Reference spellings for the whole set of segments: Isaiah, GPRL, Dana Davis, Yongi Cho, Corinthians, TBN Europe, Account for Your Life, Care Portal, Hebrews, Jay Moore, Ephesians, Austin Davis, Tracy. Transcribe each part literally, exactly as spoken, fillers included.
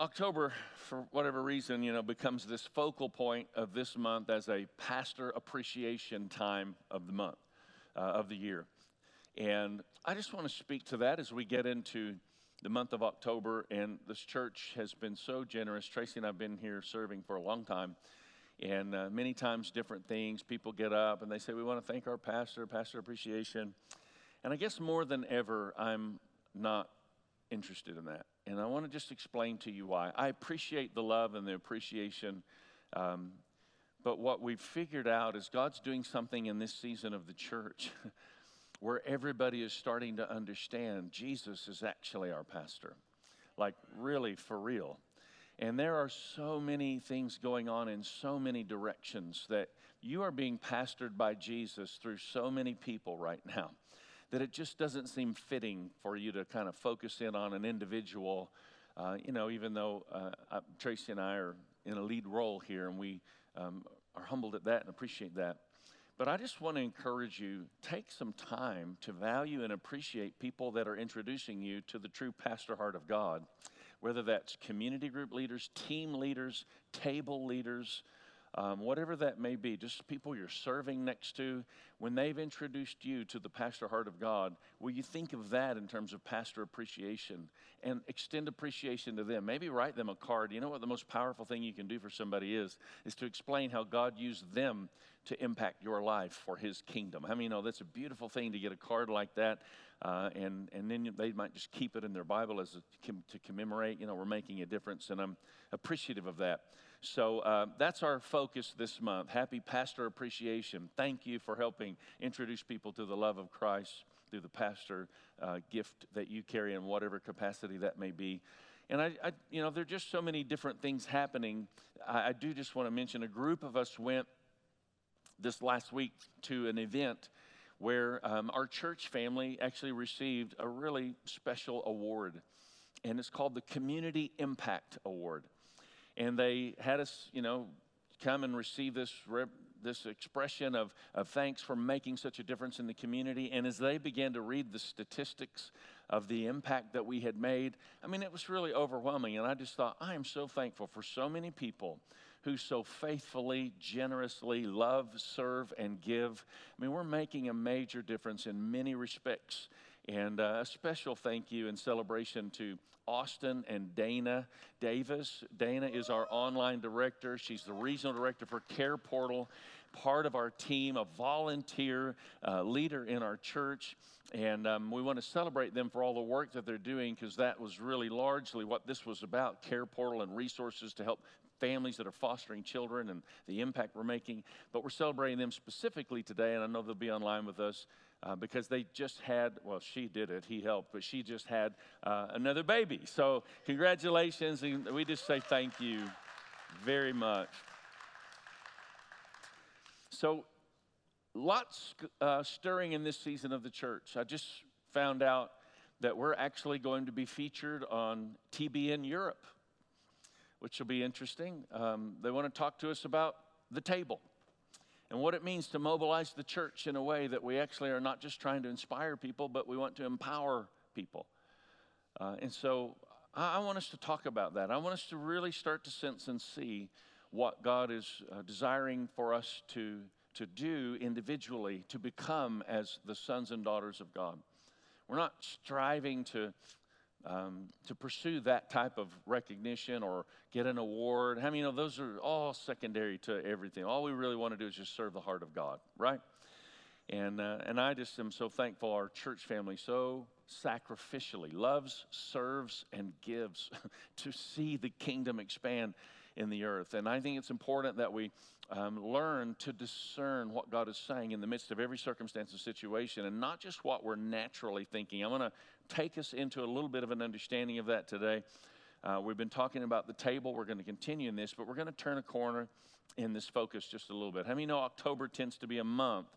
October, for whatever reason, you know, becomes this focal point of this month as a pastor appreciation time of the month, uh, of the year. And I just want to speak to that as we get into the month of October. And this church has been so generous. Tracy and I have been here serving for a long time. And uh, many times different things, people get up and they say, we want to thank our pastor, pastor appreciation. And I guess more than ever, I'm not interested in that. And I want to just explain to you why. I appreciate the love and the appreciation, um, but what we've figured out is God's doing something in this season of the church where everybody is starting to understand Jesus is actually our pastor, like really for real. And there are so many things going on in so many directions that you are being pastored by Jesus through so many people right now, that it just doesn't seem fitting for you to kind of focus in on an individual, uh, you know, even though uh, I, Tracy and I are in a lead role here, and we um, are humbled at that and appreciate that. But I just want to encourage you, take some time to value and appreciate people that are introducing you to the true pastor heart of God, whether that's community group leaders, team leaders, table leaders, Um, whatever that may be, just people you're serving next to. When they've introduced you to the pastor heart of God, will you think of that in terms of pastor appreciation and extend appreciation to them? Maybe write them a card. You know what the most powerful thing you can do for somebody is, is to explain how God used them to impact your life for his kingdom. I mean, you know, that's a beautiful thing to get a card like that, uh, and, and then they might just keep it in their Bible as a, to commemorate, you know, we're making a difference, and I'm appreciative of that. So uh, that's our focus this month. Happy Pastor Appreciation. Thank you for helping introduce people to the love of Christ through the pastor uh, gift that you carry in whatever capacity that may be. And, I, I, you know, there are just so many different things happening. I, I do just want to mention a group of us went this last week to an event where um, our church family actually received a really special award, and it's called the Community Impact Award. And they had us, you know, come and receive this, this expression of, of thanks for making such a difference in the community. And as they began to read the statistics of the impact that we had made, I mean, it was really overwhelming. And I just thought, I am so thankful for so many people who so faithfully, generously love, serve, and give. I mean, we're making a major difference in many respects. And uh, a special thank you and celebration to Austin and Dana Davis. Dana is our online director. She's the regional director for Care Portal, part of our team, a volunteer uh, leader in our church. And um, we want to celebrate them for all the work that they're doing, because that was really largely what this was about, Care Portal and resources to help families that are fostering children and the impact we're making. But we're celebrating them specifically today, and I know they'll be online with us. Uh, because they just had, well, she did it, he helped, but she just had uh, another baby. So congratulations, and we just say thank you very much. So lots uh, stirring in this season of the church. I just found out that we're actually going to be featured on T B N Europe, which will be interesting. Um, they want to talk to us about the table, and what it means to mobilize the church in a way that we actually are not just trying to inspire people, but we want to empower people. Uh, and so I, I want us to talk about that. I want us to really start to sense and see what God is uh, desiring for us to, to do individually to become as the sons and daughters of God. We're not striving to Um, to pursue that type of recognition or get an award. I mean, you know, those are all secondary to everything. All we really want to do is just serve the heart of God, right? And, uh, and I just am so thankful our church family so sacrificially loves, serves, and gives to see the kingdom expand in the earth. And I think it's important that we um, learn to discern what God is saying in the midst of every circumstance and situation, and not just what we're naturally thinking. I'm going to take us into a little bit of an understanding of that today. Uh, we've been talking about the table. We're going to continue in this, but we're going to turn a corner in this focus just a little bit. How many know October tends to be a month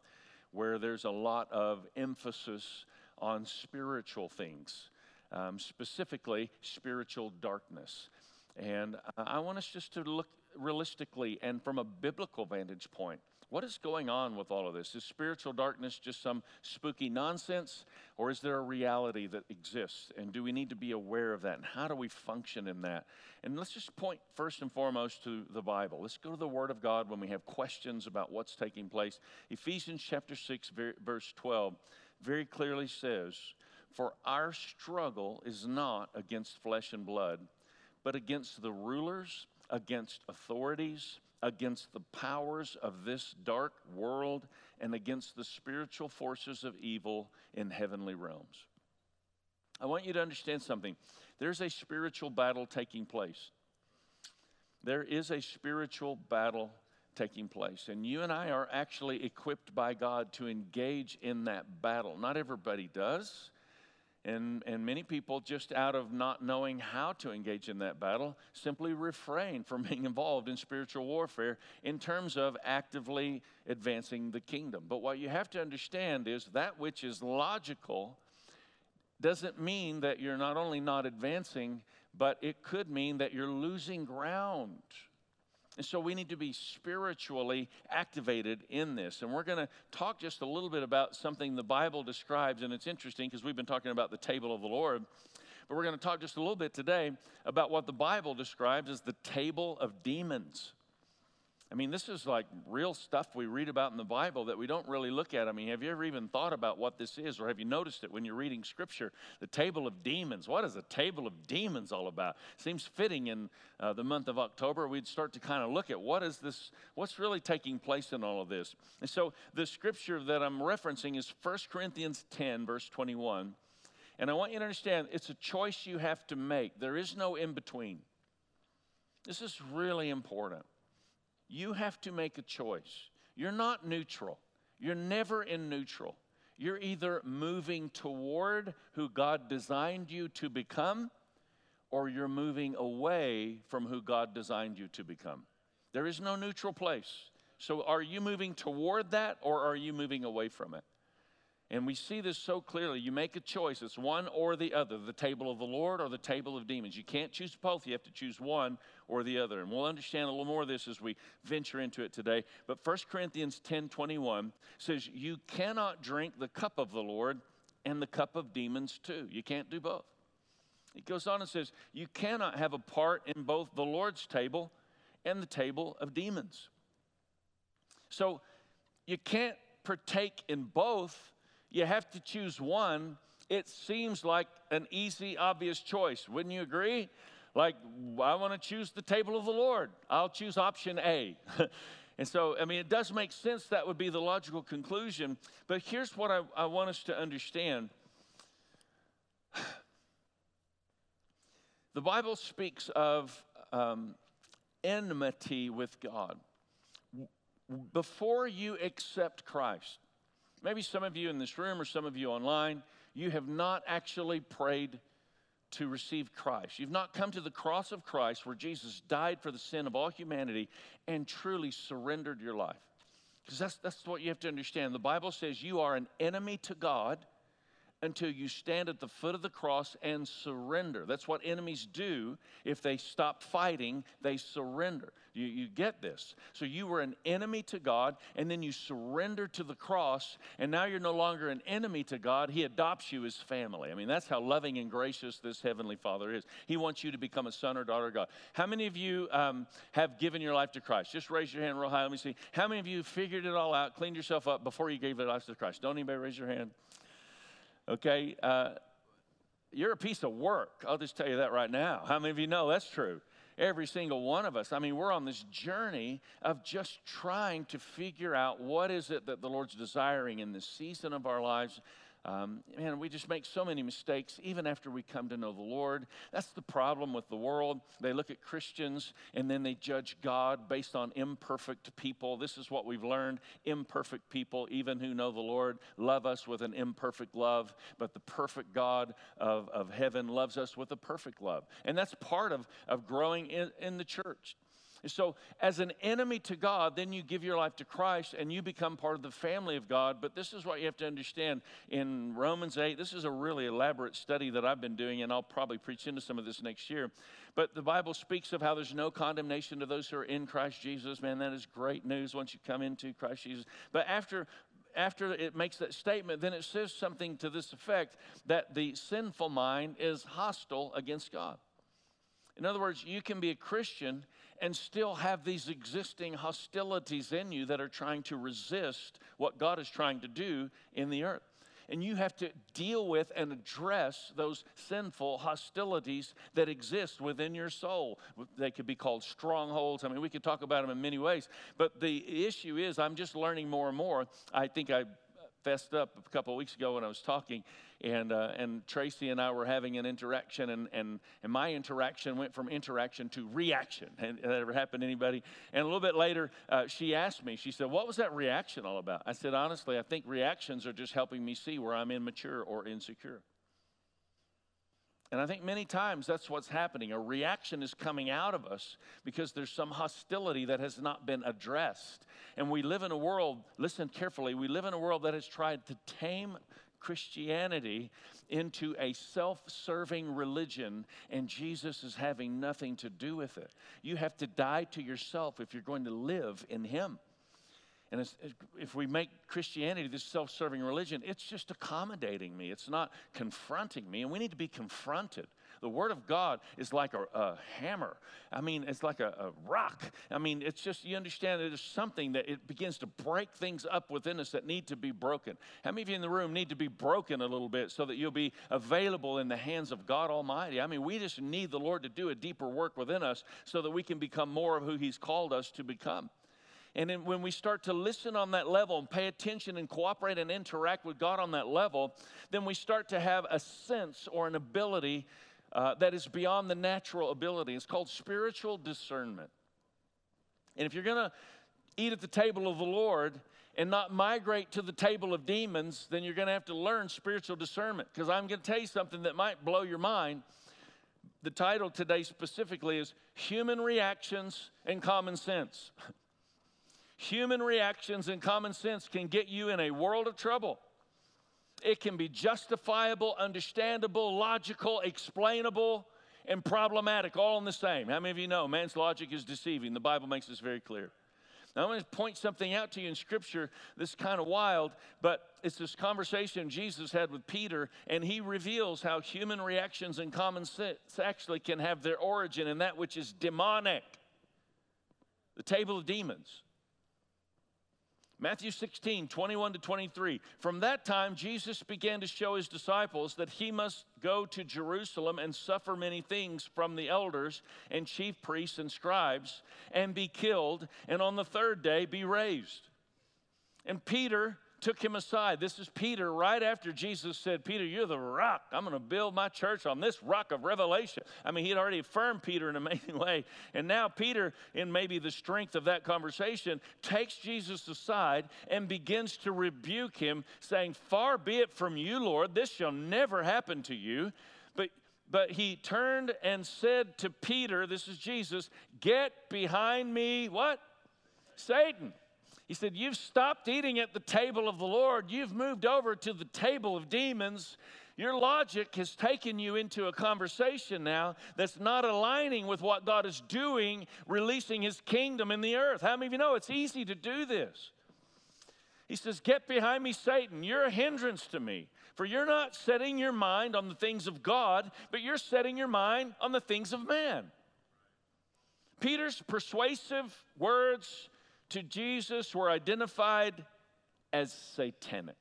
where there's a lot of emphasis on spiritual things, um, specifically spiritual darkness. And I want us just to look realistically and from a biblical vantage point. What is going on with all of this? Is spiritual darkness just some spooky nonsense, or is there a reality that exists? And do we need to be aware of that? And how do we function in that? And let's just point first and foremost to the Bible. Let's go to the Word of God when we have questions about what's taking place. Ephesians chapter six, verse twelve, very clearly says, "For our struggle is not against flesh and blood, but against the rulers, against authorities, against the powers of this dark world, and against the spiritual forces of evil in heavenly realms." I want you to understand something. There's a spiritual battle taking place. There is a spiritual battle taking place, and you and I are actually equipped by God to engage in that battle. Not everybody does. And, and many people, just out of not knowing how to engage in that battle, simply refrain from being involved in spiritual warfare in terms of actively advancing the kingdom. But what you have to understand is that which is logical doesn't mean that you're not only not advancing, but it could mean that you're losing ground. And so we need to be spiritually activated in this. And we're going to talk just a little bit about something the Bible describes, and it's interesting because we've been talking about the table of the Lord. But we're going to talk just a little bit today about what the Bible describes as the table of demons. I mean, this is like real stuff we read about in the Bible that we don't really look at. I mean, have you ever even thought about what this is, or have you noticed it when you're reading Scripture? The table of demons. What is the table of demons all about? Seems fitting in uh, the month of October. We'd start to kind of look at what is this, what's really taking place in all of this. And so the Scripture that I'm referencing is First Corinthians ten, verse twenty-one. And I want you to understand, it's a choice you have to make. There is no in-between. This is really important. You have to make a choice. You're not neutral. You're never in neutral. You're either moving toward who God designed you to become, or you're moving away from who God designed you to become. There is no neutral place. So are you moving toward that, or are you moving away from it? And we see this so clearly. You make a choice. It's one or the other, the table of the Lord or the table of demons. You can't choose both. You have to choose one or the other. And we'll understand a little more of this as we venture into it today. But First Corinthians ten twenty-one says, you cannot drink the cup of the Lord and the cup of demons too. You can't do both. It goes on and says, you cannot have a part in both the Lord's table and the table of demons. So you can't partake in both. You have to choose one. It seems like an easy, obvious choice. Wouldn't you agree? Like, I want to choose the table of the Lord. I'll choose option A. And so, I mean, it does make sense. That would be the logical conclusion. But here's what I, I want us to understand. The Bible speaks of um, enmity with God. Before you accept Christ, maybe some of you in this room or some of you online, you have not actually prayed to receive Christ. You've not come to the cross of Christ where Jesus died for the sin of all humanity and truly surrendered your life. Because that's, that's what you have to understand. The Bible says you are an enemy to God until you stand at the foot of the cross and surrender. That's what enemies do. If they stop fighting, they surrender. You, you get this. So you were an enemy to God, and then you surrender to the cross, and now you're no longer an enemy to God. He adopts you as family. I mean, that's how loving and gracious this Heavenly Father is. He wants you to become a son or daughter of God. How many of you um, have given your life to Christ? Just raise your hand real high. Let me see. How many of you figured it all out, cleaned yourself up before you gave your life to Christ? Don't anybody raise your hand. Okay, uh, you're a piece of work. I'll just tell you that right now. How many of you know that's true? Every single one of us. I mean, we're on this journey of just trying to figure out what is it that the Lord's desiring in this season of our lives. Um, man, we just make so many mistakes even after we come to know the Lord. That's the problem with the world. They look at Christians and then they judge God based on imperfect people. This is what we've learned. Imperfect people, even who know the Lord, love us with an imperfect love. But the perfect God of, of heaven loves us with a perfect love. And that's part of, of growing in, in the church. So as an enemy to God, then you give your life to Christ and you become part of the family of God. But this is what you have to understand in Romans eight. This is a really elaborate study that I've been doing, and I'll probably preach into some of this next year. But the Bible speaks of how there's no condemnation to those who are in Christ Jesus. Man, that is great news once you come into Christ Jesus. But after... After it makes that statement, then it says something to this effect, that the sinful mind is hostile against God. In other words, you can be a Christian and still have these existing hostilities in you that are trying to resist what God is trying to do in the earth. And you have to deal with and address those sinful hostilities that exist within your soul. They could be called strongholds. I mean, we could talk about them in many ways. But the issue is, I'm just learning more and more. I think I fessed up a couple of weeks ago when I was talking, and uh, and Tracy and I were having an interaction, and, and, and my interaction went from interaction to reaction. And that ever happened to anybody? And a little bit later, uh, she asked me, she said, what was that reaction all about? I said, honestly, I think reactions are just helping me see where I'm immature or insecure. And I think many times that's what's happening. A reaction is coming out of us because there's some hostility that has not been addressed. And we live in a world, listen carefully, we live in a world that has tried to tame Christianity into a self-serving religion, and Jesus is having nothing to do with it. You have to die to yourself if you're going to live in Him. And if we make Christianity this self-serving religion, it's just accommodating me. It's not confronting me. And we need to be confronted. The Word of God is like a, a hammer. I mean, it's like a, a rock. I mean, it's just, you understand, it is something that it begins to break things up within us that need to be broken. How many of you in the room need to be broken a little bit so that you'll be available in the hands of God Almighty? I mean, we just need the Lord to do a deeper work within us so that we can become more of who He's called us to become. And then when we start to listen on that level and pay attention and cooperate and interact with God on that level, then we start to have a sense or an ability uh, that is beyond the natural ability. It's called spiritual discernment. And if you're going to eat at the table of the Lord and not migrate to the table of demons, then you're going to have to learn spiritual discernment, because I'm going to tell you something that might blow your mind. The title today specifically is Human Reactions and Common Sense. Human reactions and common sense can get you in a world of trouble. It can be justifiable, understandable, logical, explainable, and problematic, all in the same. How many of you know man's logic is deceiving? The Bible makes this very clear. Now, I'm going to point something out to you in Scripture that's kind of wild, but it's this conversation Jesus had with Peter, and he reveals how human reactions and common sense actually can have their origin in that which is demonic, the table of demons. Matthew sixteen, twenty-one to twenty-three, from that time Jesus began to show His disciples that He must go to Jerusalem and suffer many things from the elders and chief priests and scribes, and be killed, and on the third day be raised. And Peter took Him aside. This is Peter right after Jesus said, Peter, you're the rock. I'm going to build my church on this rock of revelation. I mean, He had already affirmed Peter in an amazing way. And now Peter, in maybe the strength of that conversation, takes Jesus aside and begins to rebuke Him, saying, far be it from you, Lord, this shall never happen to you. But, but He turned and said to Peter, this is Jesus, get behind me, what? Satan. He said, you've stopped eating at the table of the Lord. You've moved over to the table of demons. Your logic has taken you into a conversation now that's not aligning with what God is doing, releasing His kingdom in the earth. How many of you know it's easy to do this? He says, get behind me, Satan. You're a hindrance to me, for you're not setting your mind on the things of God, but you're setting your mind on the things of man. Peter's persuasive words to Jesus were identified as satanic.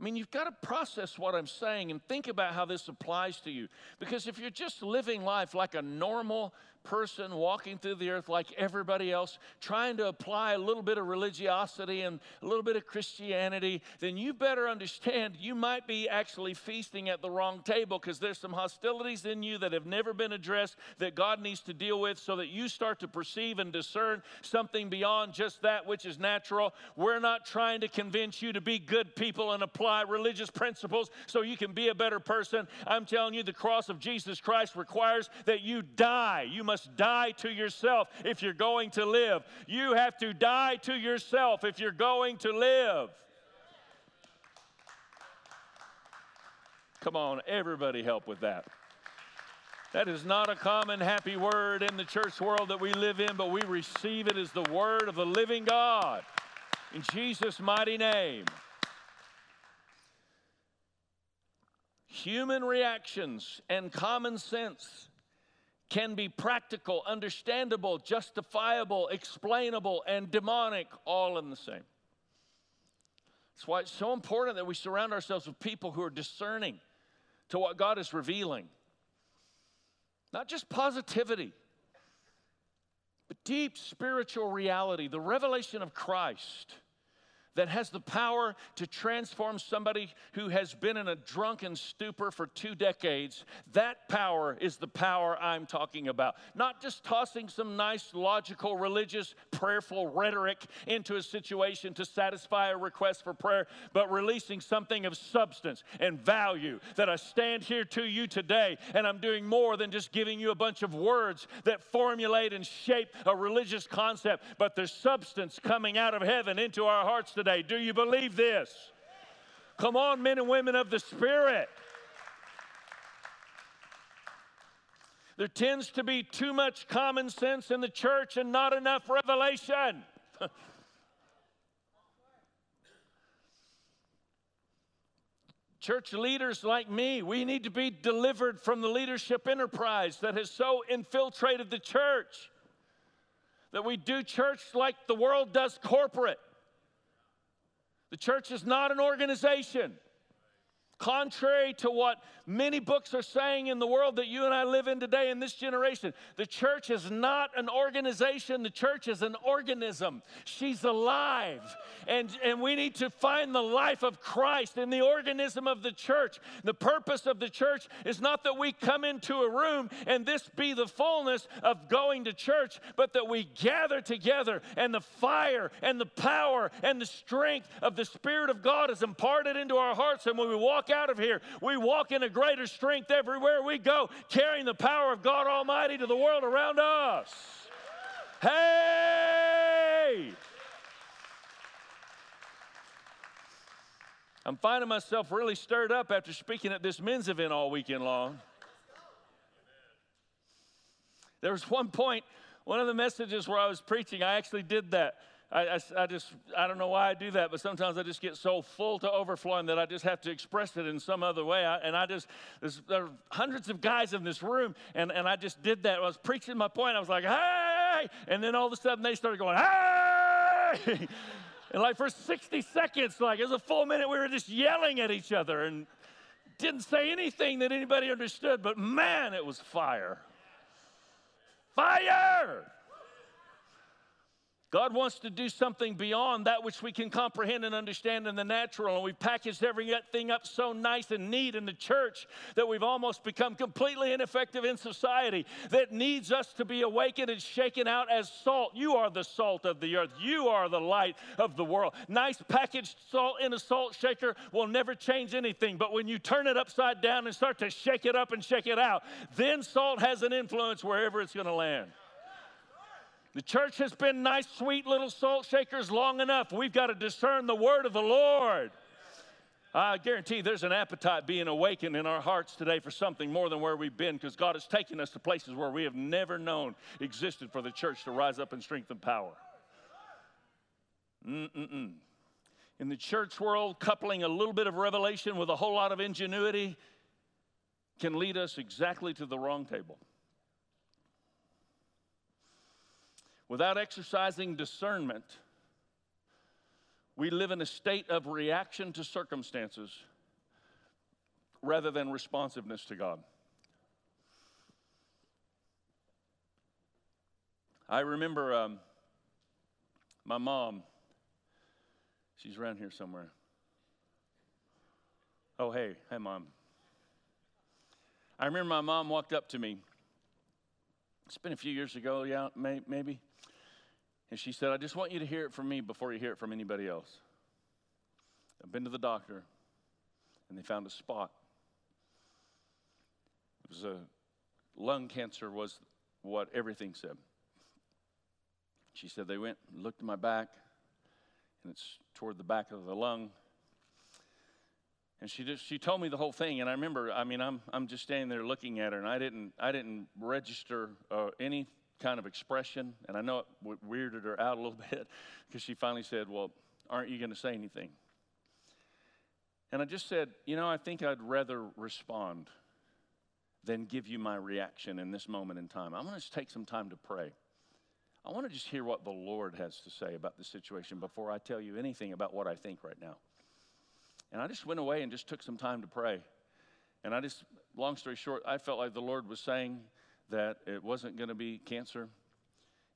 I mean, you've got to process what I'm saying and think about how this applies to you. Because if you're just living life like a normal person walking through the earth like everybody else, trying to apply a little bit of religiosity and a little bit of Christianity, then you better understand you might be actually feasting at the wrong table, because there's some hostilities in you that have never been addressed that God needs to deal with, so that you start to perceive and discern something beyond just that which is natural. We're not trying to convince you to be good people and apply apply religious principles so you can be a better person. I'm telling you, the cross of Jesus Christ requires that you die. You must die to yourself if you're going to live. You have to die to yourself if you're going to live. Come on, everybody help with that. That is not a common happy word in the church world that we live in, but we receive it as the word of the living God. In Jesus' mighty name. Human reactions and common sense can be practical, understandable, justifiable, explainable, and demonic, all in the same. That's why it's so important that we surround ourselves with people who are discerning to what God is revealing. Not just positivity, but deep spiritual reality, the revelation of Christ that has the power to transform somebody who has been in a drunken stupor for two decades. That power is the power I'm talking about. Not just tossing some nice, logical, religious, prayerful rhetoric into a situation to satisfy a request for prayer, but releasing something of substance and value, that I stand here to you today, and I'm doing more than just giving you a bunch of words that formulate and shape a religious concept, but there's substance coming out of heaven into our hearts today. Today. Do you believe this? Come on, men and women of the Spirit. There tends to be too much common sense in the church and not enough revelation. Church leaders like me, we need to be delivered from the leadership enterprise that has so infiltrated the church that we do church like the world does corporate. The church is not an organization. Contrary to what many books are saying in the world that you and I live in today in this generation, the church is not an organization. The church is an organism. She's alive. And, and we need to find the life of Christ in the organism of the church. The purpose of the church is not that we come into a room and this be the fullness of going to church, but that we gather together and the fire and the power and the strength of the Spirit of God is imparted into our hearts, and when we walk out of here, we walk in a greater strength everywhere we go, carrying the power of God Almighty to the world around us. Hey! I'm finding myself really stirred up after speaking at this men's event all weekend long. There was one point, one of the messages where I was preaching, I actually did that. I, I, I just, I don't know why I do that, but sometimes I just get so full to overflowing that I just have to express it in some other way. I, and I just, there are hundreds of guys in this room, and, and I just did that. I was preaching my point. I was like, hey! And then all of a sudden they started going, hey! And like for sixty seconds, like it was a full minute, we were just yelling at each other and didn't say anything that anybody understood, but man, it was fire. Fire! God wants to do something beyond that which we can comprehend and understand in the natural. And we've packaged everything up so nice and neat in the church that we've almost become completely ineffective in society, that needs us to be awakened and shaken out as salt. You are the salt of the earth. You are the light of the world. Nice packaged salt in a salt shaker will never change anything. But when you turn it upside down and start to shake it up and shake it out, then salt has an influence wherever it's going to land. The church has been nice, sweet little salt shakers long enough. We've got to discern the word of the Lord. I guarantee there's an appetite being awakened in our hearts today for something more than where we've been, because God has taken us to places where we have never known existed for the church to rise up in strength and power. Mm-mm-mm. In the church world, coupling a little bit of revelation with a whole lot of ingenuity can lead us exactly to the wrong table. Without exercising discernment, we live in a state of reaction to circumstances rather than responsiveness to God. I remember um, my mom. She's around here somewhere. Oh, hey. Hey, Mom. I remember my mom walked up to me. It's been a few years ago, yeah, may, maybe. And she said, I just want you to hear it from me before you hear it from anybody else. I've been to the doctor. and they found a spot. It was a lung cancer was what everything said. She said they went and looked at my back, and it's toward the back of the lung. And she just she told me the whole thing, and I remember, I mean, I'm I'm just standing there looking at her, and I didn't I didn't register uh, any kind of expression, and I know it w weirded her out a little bit, because she finally said, "Well, aren't you going to say anything?" And I just said, "You know, I think I'd rather respond than give you my reaction in this moment in time. I'm going to take some time to pray. I want to just hear what the Lord has to say about the situation before I tell you anything about what I think right now." And I just went away and just took some time to pray. And I just, long story short, I felt like the Lord was saying that it wasn't going to be cancer.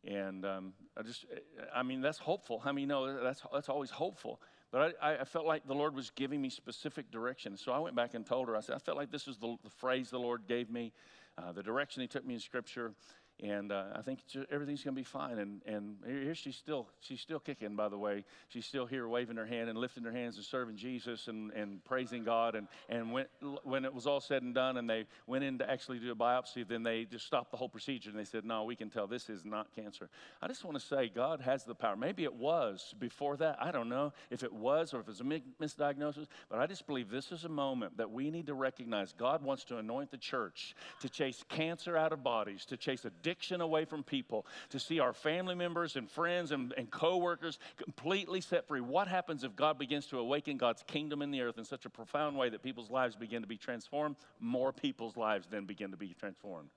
And um, I just, I mean, that's hopeful. I mean, no, that's, that's always hopeful. But I, I felt like the Lord was giving me specific direction. So I went back and told her, I said, I felt like this is the, the phrase the Lord gave me, uh, the direction he took me in Scripture. And uh, I think everything's going to be fine. And, and here she's still, she's still kicking, by the way. She's still here waving her hand and lifting her hands and serving Jesus and, and praising God. And, and when, when it was all said and done and they went in to actually do a biopsy, then they just stopped the whole procedure and they said, no, we can tell this is not cancer. I just want to say God has the power. Maybe it was before that. I don't know if it was or if it was a misdiagnosis. But I just believe this is a moment that we need to recognize God wants to anoint the church to chase cancer out of bodies, to chase addiction. Addiction away from people, to see our family members and friends and, and co-workers completely set free. What happens if God begins to awaken God's kingdom in the earth in such a profound way that people's lives begin to be transformed? More people's lives then begin to be transformed.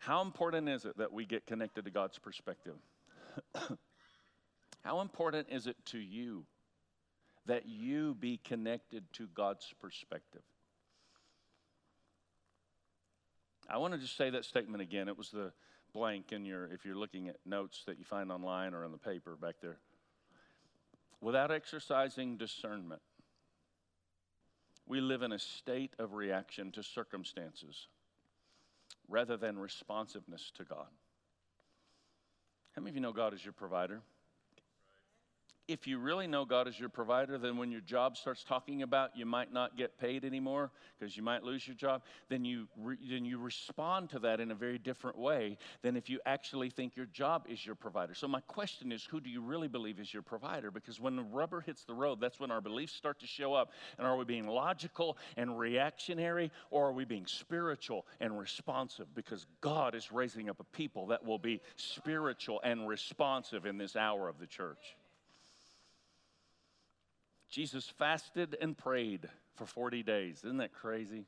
How important is it that we get connected to God's perspective? How important is it to you that you be connected to God's perspective? I want to just say that statement again. It was the blank in your, if you're looking at notes that you find online or on the paper back there. Without exercising discernment, we live in a state of reaction to circumstances rather than responsiveness to God. How many of you know God is your provider? If you really know God as your provider, then when your job starts talking about you might not get paid anymore because you might lose your job, then you, re then you respond to that in a very different way than if you actually think your job is your provider. So my question is, who do you really believe is your provider? Because when the rubber hits the road, that's when our beliefs start to show up. And are we being logical and reactionary, or are we being spiritual and responsive? Because God is raising up a people that will be spiritual and responsive in this hour of the church. Jesus fasted and prayed for forty days. Isn't that crazy?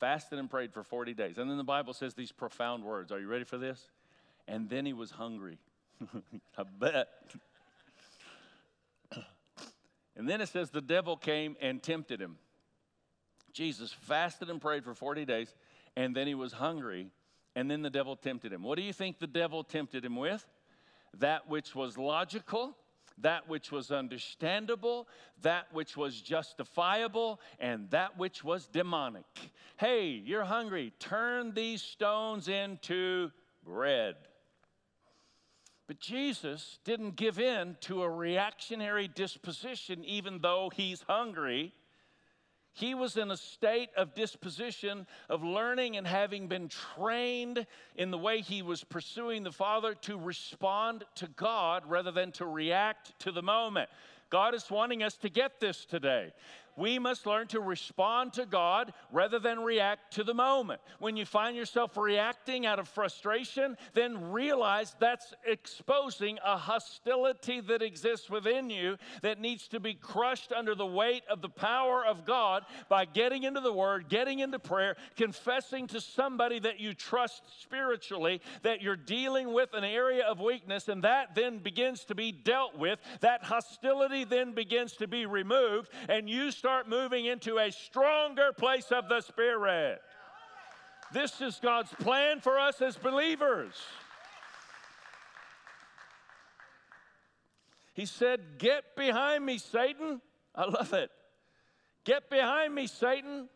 Fasted and prayed for forty days. And then the Bible says these profound words. Are you ready for this? And then he was hungry. I bet. And then it says the devil came and tempted him. Jesus fasted and prayed for forty days, and then he was hungry, and then the devil tempted him. What do you think the devil tempted him with? That which was logical, that which was understandable, that which was justifiable, and that which was demonic. Hey, you're hungry. Turn these stones into bread. But Jesus didn't give in to a reactionary disposition, even though he's hungry. He was in a state of disposition of learning and having been trained in the way he was pursuing the Father to respond to God rather than to react to the moment. God is wanting us to get this today. We must learn to respond to God rather than react to the moment. When you find yourself reacting out of frustration, then realize that's exposing a hostility that exists within you that needs to be crushed under the weight of the power of God by getting into the Word, getting into prayer, confessing to somebody that you trust spiritually that you're dealing with an area of weakness, and that then begins to be dealt with. That hostility then begins to be removed, and you start Start moving into a stronger place of the Spirit. This is God's plan for us as believers. He said, "Get behind me, Satan." I love it. "Get behind me, Satan.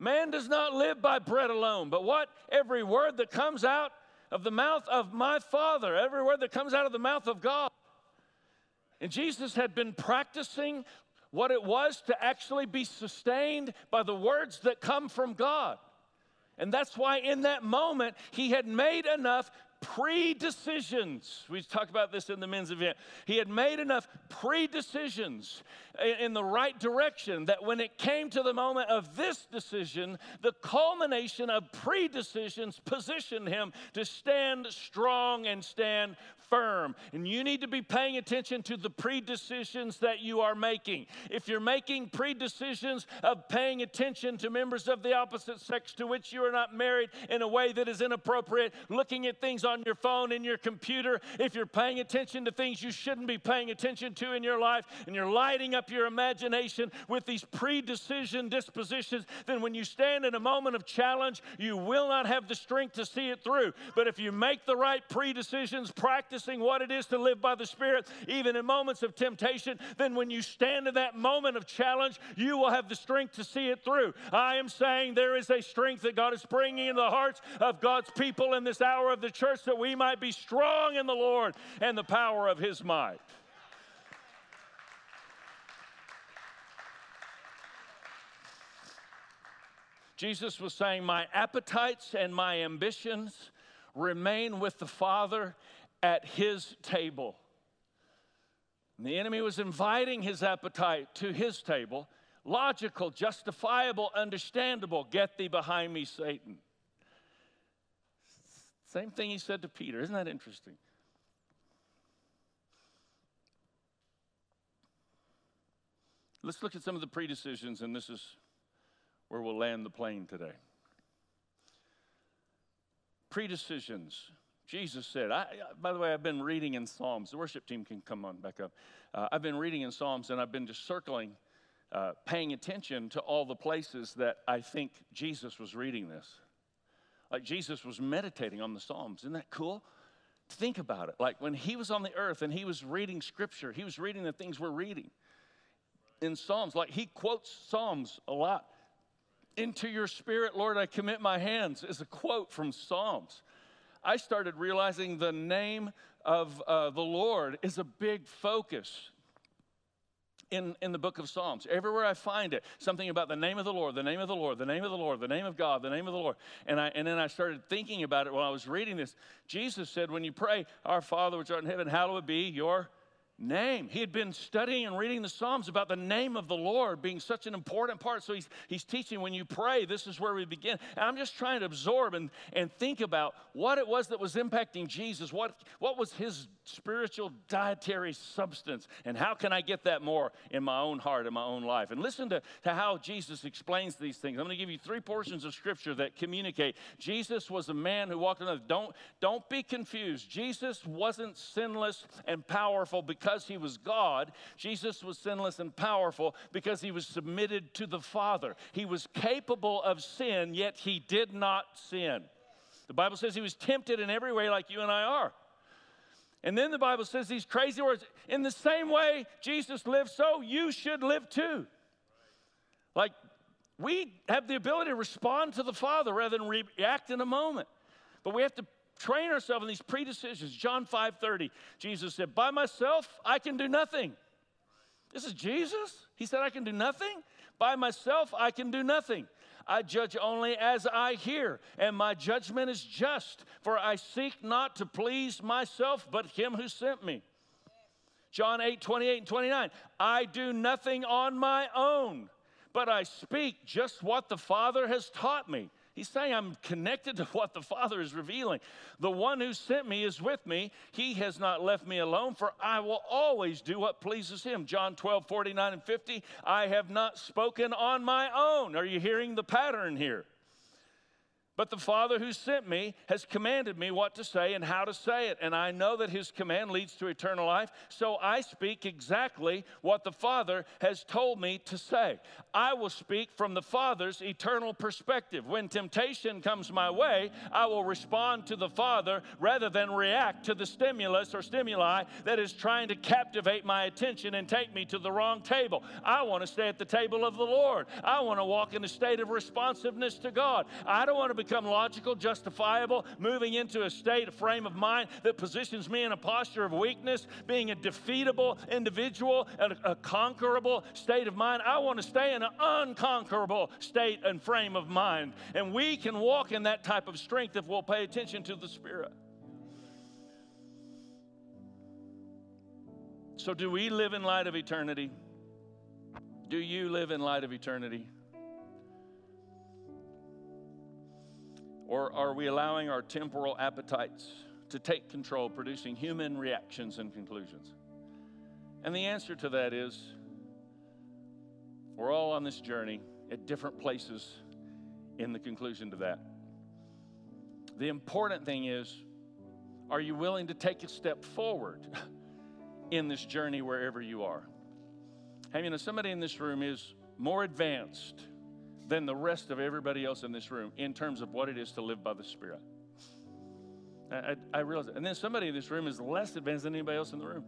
Man does not live by bread alone, but what? Every word that comes out of the mouth of my Father, every word that comes out of the mouth of God." And Jesus had been practicing what it was to actually be sustained by the words that come from God. And that's why in that moment, he had made enough pre-decisions. We talked about this in the men's event. He had made enough pre-decisions in the right direction that when it came to the moment of this decision, the culmination of pre-decisions positioned him to stand strong and stand firm. And you need to be paying attention to the pre-decisions that you are making. If you're making pre-decisions of paying attention to members of the opposite sex to which you are not married in a way that is inappropriate, looking at things on your phone, in your computer, if you're paying attention to things you shouldn't be paying attention to in your life, and you're lighting up your imagination with these pre-decision dispositions, then when you stand in a moment of challenge, you will not have the strength to see it through. But if you make the right pre-decisions, practicing what it is to live by the Spirit, even in moments of temptation, then when you stand in that moment of challenge, you will have the strength to see it through. I am saying there is a strength that God is bringing in the hearts of God's people in this hour of the church, that we might be strong in the Lord and the power of his might. Jesus was saying, my appetites and my ambitions remain with the Father at his table. And the enemy was inviting his appetite to his table. Logical, justifiable, understandable. Get thee behind me, Satan. Same thing he said to Peter. Isn't that interesting? Let's look at some of the predecisions, and this is where we'll land the plane today. Predecisions. Jesus said, I, by the way, I've been reading in Psalms. The worship team can come on back up. Uh, I've been reading in Psalms, and I've been just circling, uh, paying attention to all the places that I think Jesus was reading this. Like Jesus was meditating on the Psalms. Isn't that cool? Think about it. Like when he was on the earth and he was reading scripture, he was reading the things we're reading in Psalms. Like he quotes Psalms a lot. Into your spirit, Lord, I commit my hands is a quote from Psalms. I started realizing the name of uh, the Lord is a big focus In, in the book of Psalms. Everywhere I find it, something about the name of the Lord, the name of the Lord, the name of the Lord, the name of God, the name of the Lord. And, I, and then I started thinking about it while I was reading this. Jesus said, when you pray, our Father which art in heaven, hallowed be your name. He had been studying and reading the Psalms about the name of the Lord being such an important part. So he's, he's teaching, when you pray, this is where we begin. And I'm just trying to absorb and, and think about what it was that was impacting Jesus. What, what was his spiritual dietary substance? And how can I get that more in my own heart, in my own life? And listen to, to how Jesus explains these things. I'm going to give you three portions of Scripture that communicate. Jesus was a man who walked another. Don't, don't be confused. Jesus wasn't sinless and powerful because Because he was God. Jesus was sinless and powerful because he was submitted to the Father. He was capable of sin, yet he did not sin. The Bible says he was tempted in every way like you and I are. And then the Bible says these crazy words, in the same way Jesus lived, so you should live too. Like, we have the ability to respond to the Father rather than react in a moment. But we have to train ourselves in these predecisions. John five thirty, Jesus said, by myself, I can do nothing. This is Jesus. He said, I can do nothing. By myself, I can do nothing. I judge only as I hear, and my judgment is just, for I seek not to please myself, but him who sent me. John eight twenty-eight and twenty-nine, I do nothing on my own, but I speak just what the Father has taught me. He's saying I'm connected to what the Father is revealing. The one who sent me is with me. He has not left me alone, for I will always do what pleases him. John twelve, forty-nine and fifty, I have not spoken on my own. Are you hearing the pattern here? But the Father who sent me has commanded me what to say and how to say it, and I know that his command leads to eternal life, so I speak exactly what the Father has told me to say. I will speak from the Father's eternal perspective. When temptation comes my way, I will respond to the Father rather than react to the stimulus or stimuli that is trying to captivate my attention and take me to the wrong table. I want to stay at the table of the Lord. I want to walk in a state of responsiveness to God. I don't want to be become logical, justifiable, moving into a state, a frame of mind that positions me in a posture of weakness, being a defeatable individual, a, a conquerable state of mind. I want to stay in an unconquerable state and frame of mind. And we can walk in that type of strength if we'll pay attention to the Spirit. So do we live in light of eternity? Do you live in light of eternity? Or are we allowing our temporal appetites to take control, producing human reactions and conclusions? And the answer to that is, we're all on this journey at different places in the conclusion to that. The important thing is, are you willing to take a step forward in this journey wherever you are? Hey, you know, somebody in this room is more advanced than the rest of everybody else in this room in terms of what it is to live by the Spirit. I, I, I realize it. And then somebody in this room is less advanced than anybody else in the room.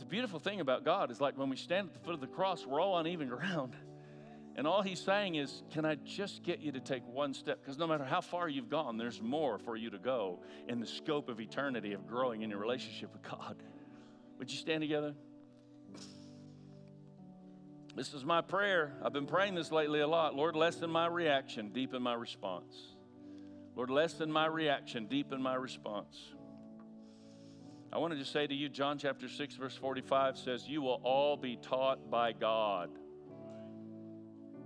The beautiful thing about God is, like, when we stand at the foot of the cross, we're all on even ground. And all he's saying is, can I just get you to take one step? Because no matter how far you've gone, there's more for you to go in the scope of eternity of growing in your relationship with God. Would you stand together? This is my prayer. I've been praying this lately a lot. Lord, lessen my reaction, deepen my response. Lord, lessen my reaction, deepen my response. I wanted to say to you, John chapter six, verse forty-five says, you will all be taught by God.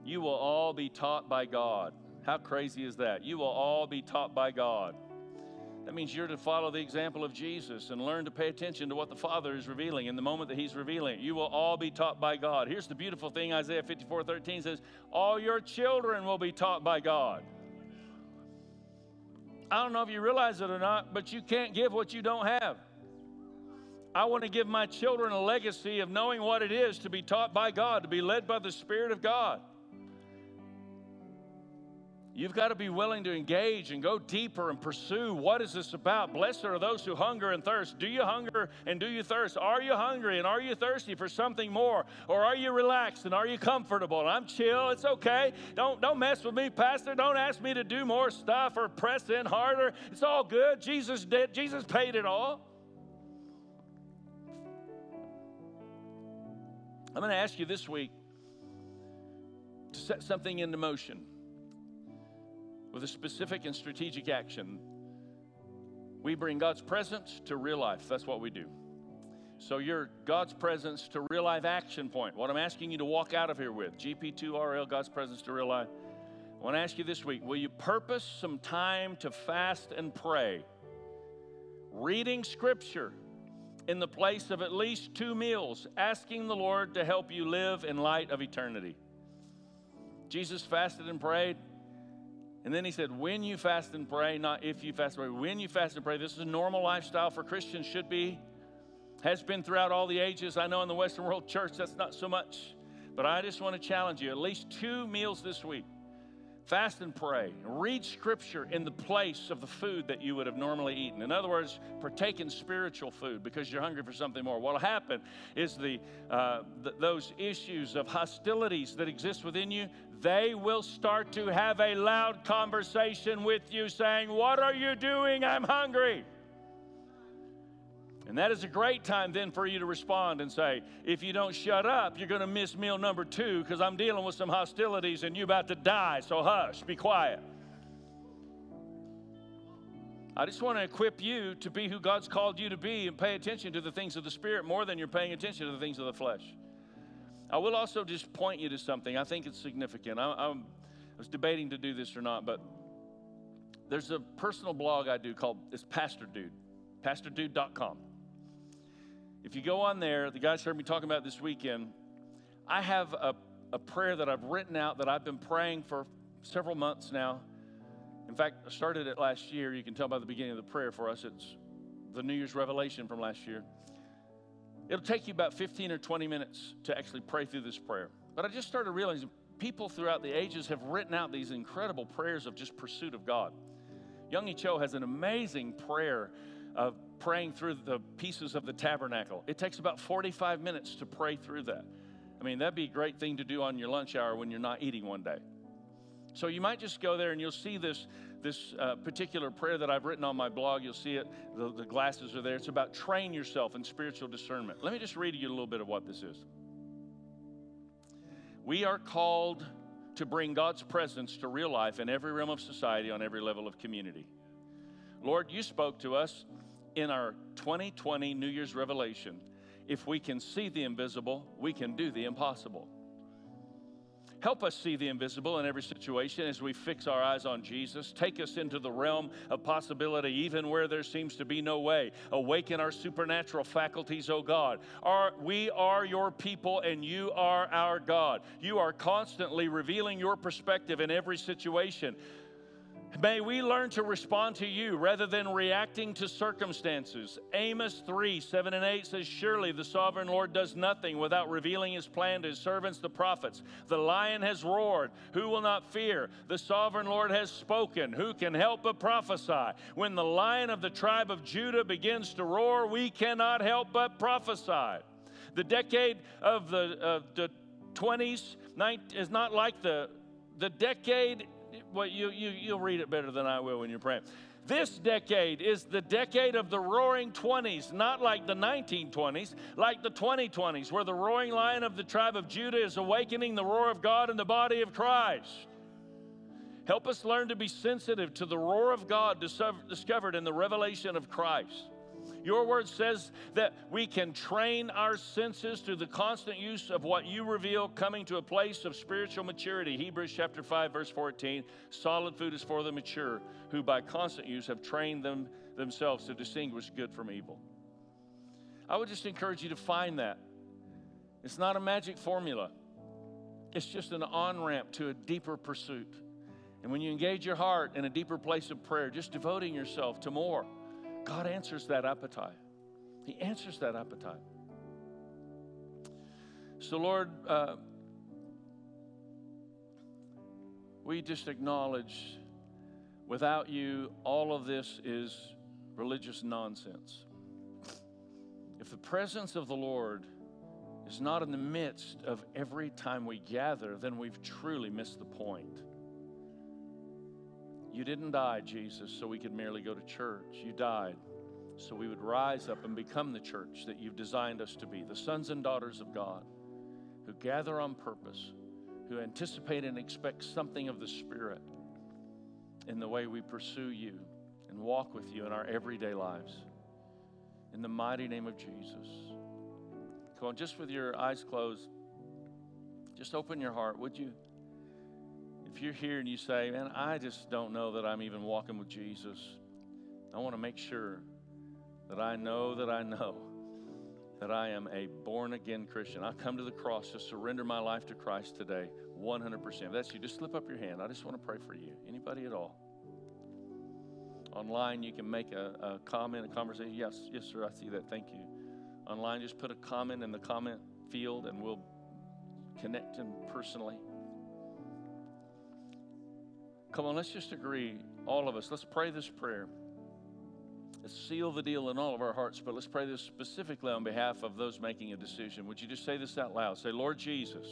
You will all be taught by God. How crazy is that? You will all be taught by God. That means you're to follow the example of Jesus and learn to pay attention to what the Father is revealing in the moment that he's revealing it. You will all be taught by God. Here's the beautiful thing. Isaiah fifty-four thirteen says, all your children will be taught by God. I don't know if you realize it or not, but you can't give what you don't have. I want to give my children a legacy of knowing what it is to be taught by God, to be led by the Spirit of God. You've got to be willing to engage and go deeper and pursue. What is this about? Blessed are those who hunger and thirst. Do you hunger and do you thirst? Are you hungry and are you thirsty for something more? Or are you relaxed and are you comfortable? And I'm chill. It's okay. Don't, don't mess with me, Pastor. Don't ask me to do more stuff or press in harder. It's all good. Jesus did. Jesus paid it all. I'm going to ask you this week to set something into motion with a specific and strategic action. We bring God's presence to real life. That's what we do. So your God's presence to real life action point, what I'm asking you to walk out of here with, G P two R L, God's presence to real life. I want to ask you this week, will you purpose some time to fast and pray, reading Scripture in the place of at least two meals, asking the Lord to help you live in light of eternity? Jesus fasted and prayed. And then he said, when you fast and pray, not if you fast and pray, when you fast and pray. This is a normal lifestyle for Christians, should be, has been throughout all the ages. I know in the Western world church, that's not so much. But I just want to challenge you, at least two meals this week. Fast and pray. Read Scripture in the place of the food that you would have normally eaten. In other words, partake in spiritual food because you're hungry for something more. What will happen is the, uh, th those issues of hostilities that exist within you, they will start to have a loud conversation with you saying, what are you doing? I'm hungry. And that is a great time then for you to respond and say, if you don't shut up, you're going to miss meal number two because I'm dealing with some hostilities and you're about to die, so hush, be quiet. I just want to equip you to be who God's called you to be and pay attention to the things of the Spirit more than you're paying attention to the things of the flesh. I will also just point you to something. I think it's significant. I, I'm, I was debating to do this or not, but there's a personal blog I do called, it's Pastor Dude, pastor dude dot com. If you go on there, the guys heard me talking about this weekend, I have a, a prayer that I've written out that I've been praying for several months now. In fact, I started it last year. You can tell by the beginning of the prayer for us, it's the New Year's revelation from last year. It'll take you about fifteen or twenty minutes to actually pray through this prayer. But I just started realizing people throughout the ages have written out these incredible prayers of just pursuit of God. Yongi Cho has an amazing prayer of praying through the pieces of the tabernacle. It takes about forty-five minutes to pray through that. I mean, that'd be a great thing to do on your lunch hour when you're not eating one day. So you might just go there and you'll see this, this uh, particular prayer that I've written on my blog. You'll see it. The, the glasses are there. It's about train yourself in spiritual discernment. Let me just read to you a little bit of what this is. We are called to bring God's presence to real life in every realm of society, on every level of community. Lord, you spoke to us in our twenty twenty New Year's revelation. If we can see the invisible, we can do the impossible. Help us see the invisible in every situation as we fix our eyes on Jesus. Take us into the realm of possibility, even where there seems to be no way. Awaken our supernatural faculties, O God. Our, we are your people, and you are our God. You are constantly revealing your perspective in every situation. May we learn to respond to you rather than reacting to circumstances. Amos three, seven and eight says, surely the sovereign Lord does nothing without revealing his plan to his servants, the prophets. The lion has roared. Who will not fear? The sovereign Lord has spoken. Who can help but prophesy? When the lion of the tribe of Judah begins to roar, we cannot help but prophesy. The decade of the, of the twenties is not like the, the decade... Well, you, you, you'll read it better than I will when you're praying. This decade is the decade of the roaring twenties, not like the nineteen twenties, like the twenty twenties, where the roaring lion of the tribe of Judah is awakening the roar of God in the body of Christ. Help us learn to be sensitive to the roar of God discovered in the revelation of Christ. Your word says that we can train our senses through the constant use of what you reveal, coming to a place of spiritual maturity. Hebrews chapter five, verse fourteen, solid food is for the mature, who by constant use have trained them themselves to distinguish good from evil. I would just encourage you to find that. It's not a magic formula. It's just an on-ramp to a deeper pursuit. And when you engage your heart in a deeper place of prayer, just devoting yourself to more, God answers that appetite. He answers that appetite. So, Lord, uh, we just acknowledge without you, all of this is religious nonsense. If the presence of the Lord is not in the midst of every time we gather, then we've truly missed the point. You didn't die, Jesus, so we could merely go to church. You died so we would rise up and become the church that you've designed us to be, the sons and daughters of God who gather on purpose, who anticipate and expect something of the Spirit in the way we pursue you and walk with you in our everyday lives. In the mighty name of Jesus. Come on, just with your eyes closed, just open your heart, would you? If you're here and you say, man, I just don't know that I'm even walking with Jesus, I want to make sure that I know that I know that I am a born-again Christian. I've come to the cross to surrender my life to Christ today, one hundred percent. If that's you, just slip up your hand. I just want to pray for you. Anybody at all? Online, you can make a, a comment, a conversation. Yes, yes, sir, I see that. Thank you. Online, just put a comment in the comment field, and we'll connect them personally. Come on, let's just agree, all of us, let's pray this prayer. Let's seal the deal in all of our hearts, but let's pray this specifically on behalf of those making a decision. Would you just say this out loud? Say, Lord Jesus.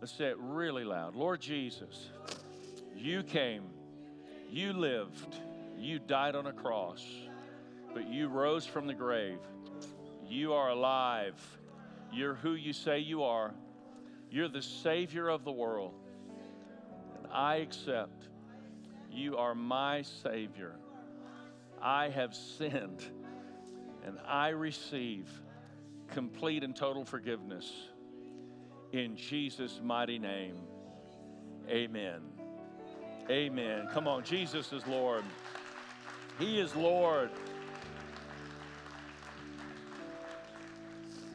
Let's say it really loud. Lord Jesus, you came, you lived, you died on a cross, but you rose from the grave. You are alive. You're who you say you are. You're the Savior of the world. I accept you are my Savior. I have sinned, and I receive complete and total forgiveness in Jesus' mighty name. Amen. Amen. Come on, Jesus is Lord. He is Lord.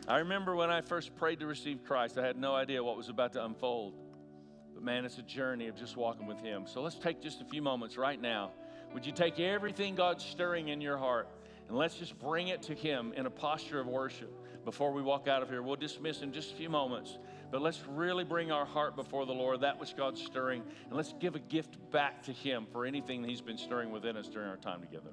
I remember when I first prayed to receive Christ, I had no idea what was about to unfold. But man, it's a journey of just walking with him. So let's take just a few moments right now. Would you take everything God's stirring in your heart, and let's just bring it to him in a posture of worship before we walk out of here. We'll dismiss in just a few moments, but let's really bring our heart before the Lord, that which God's stirring, and let's give a gift back to him for anything that he's been stirring within us during our time together.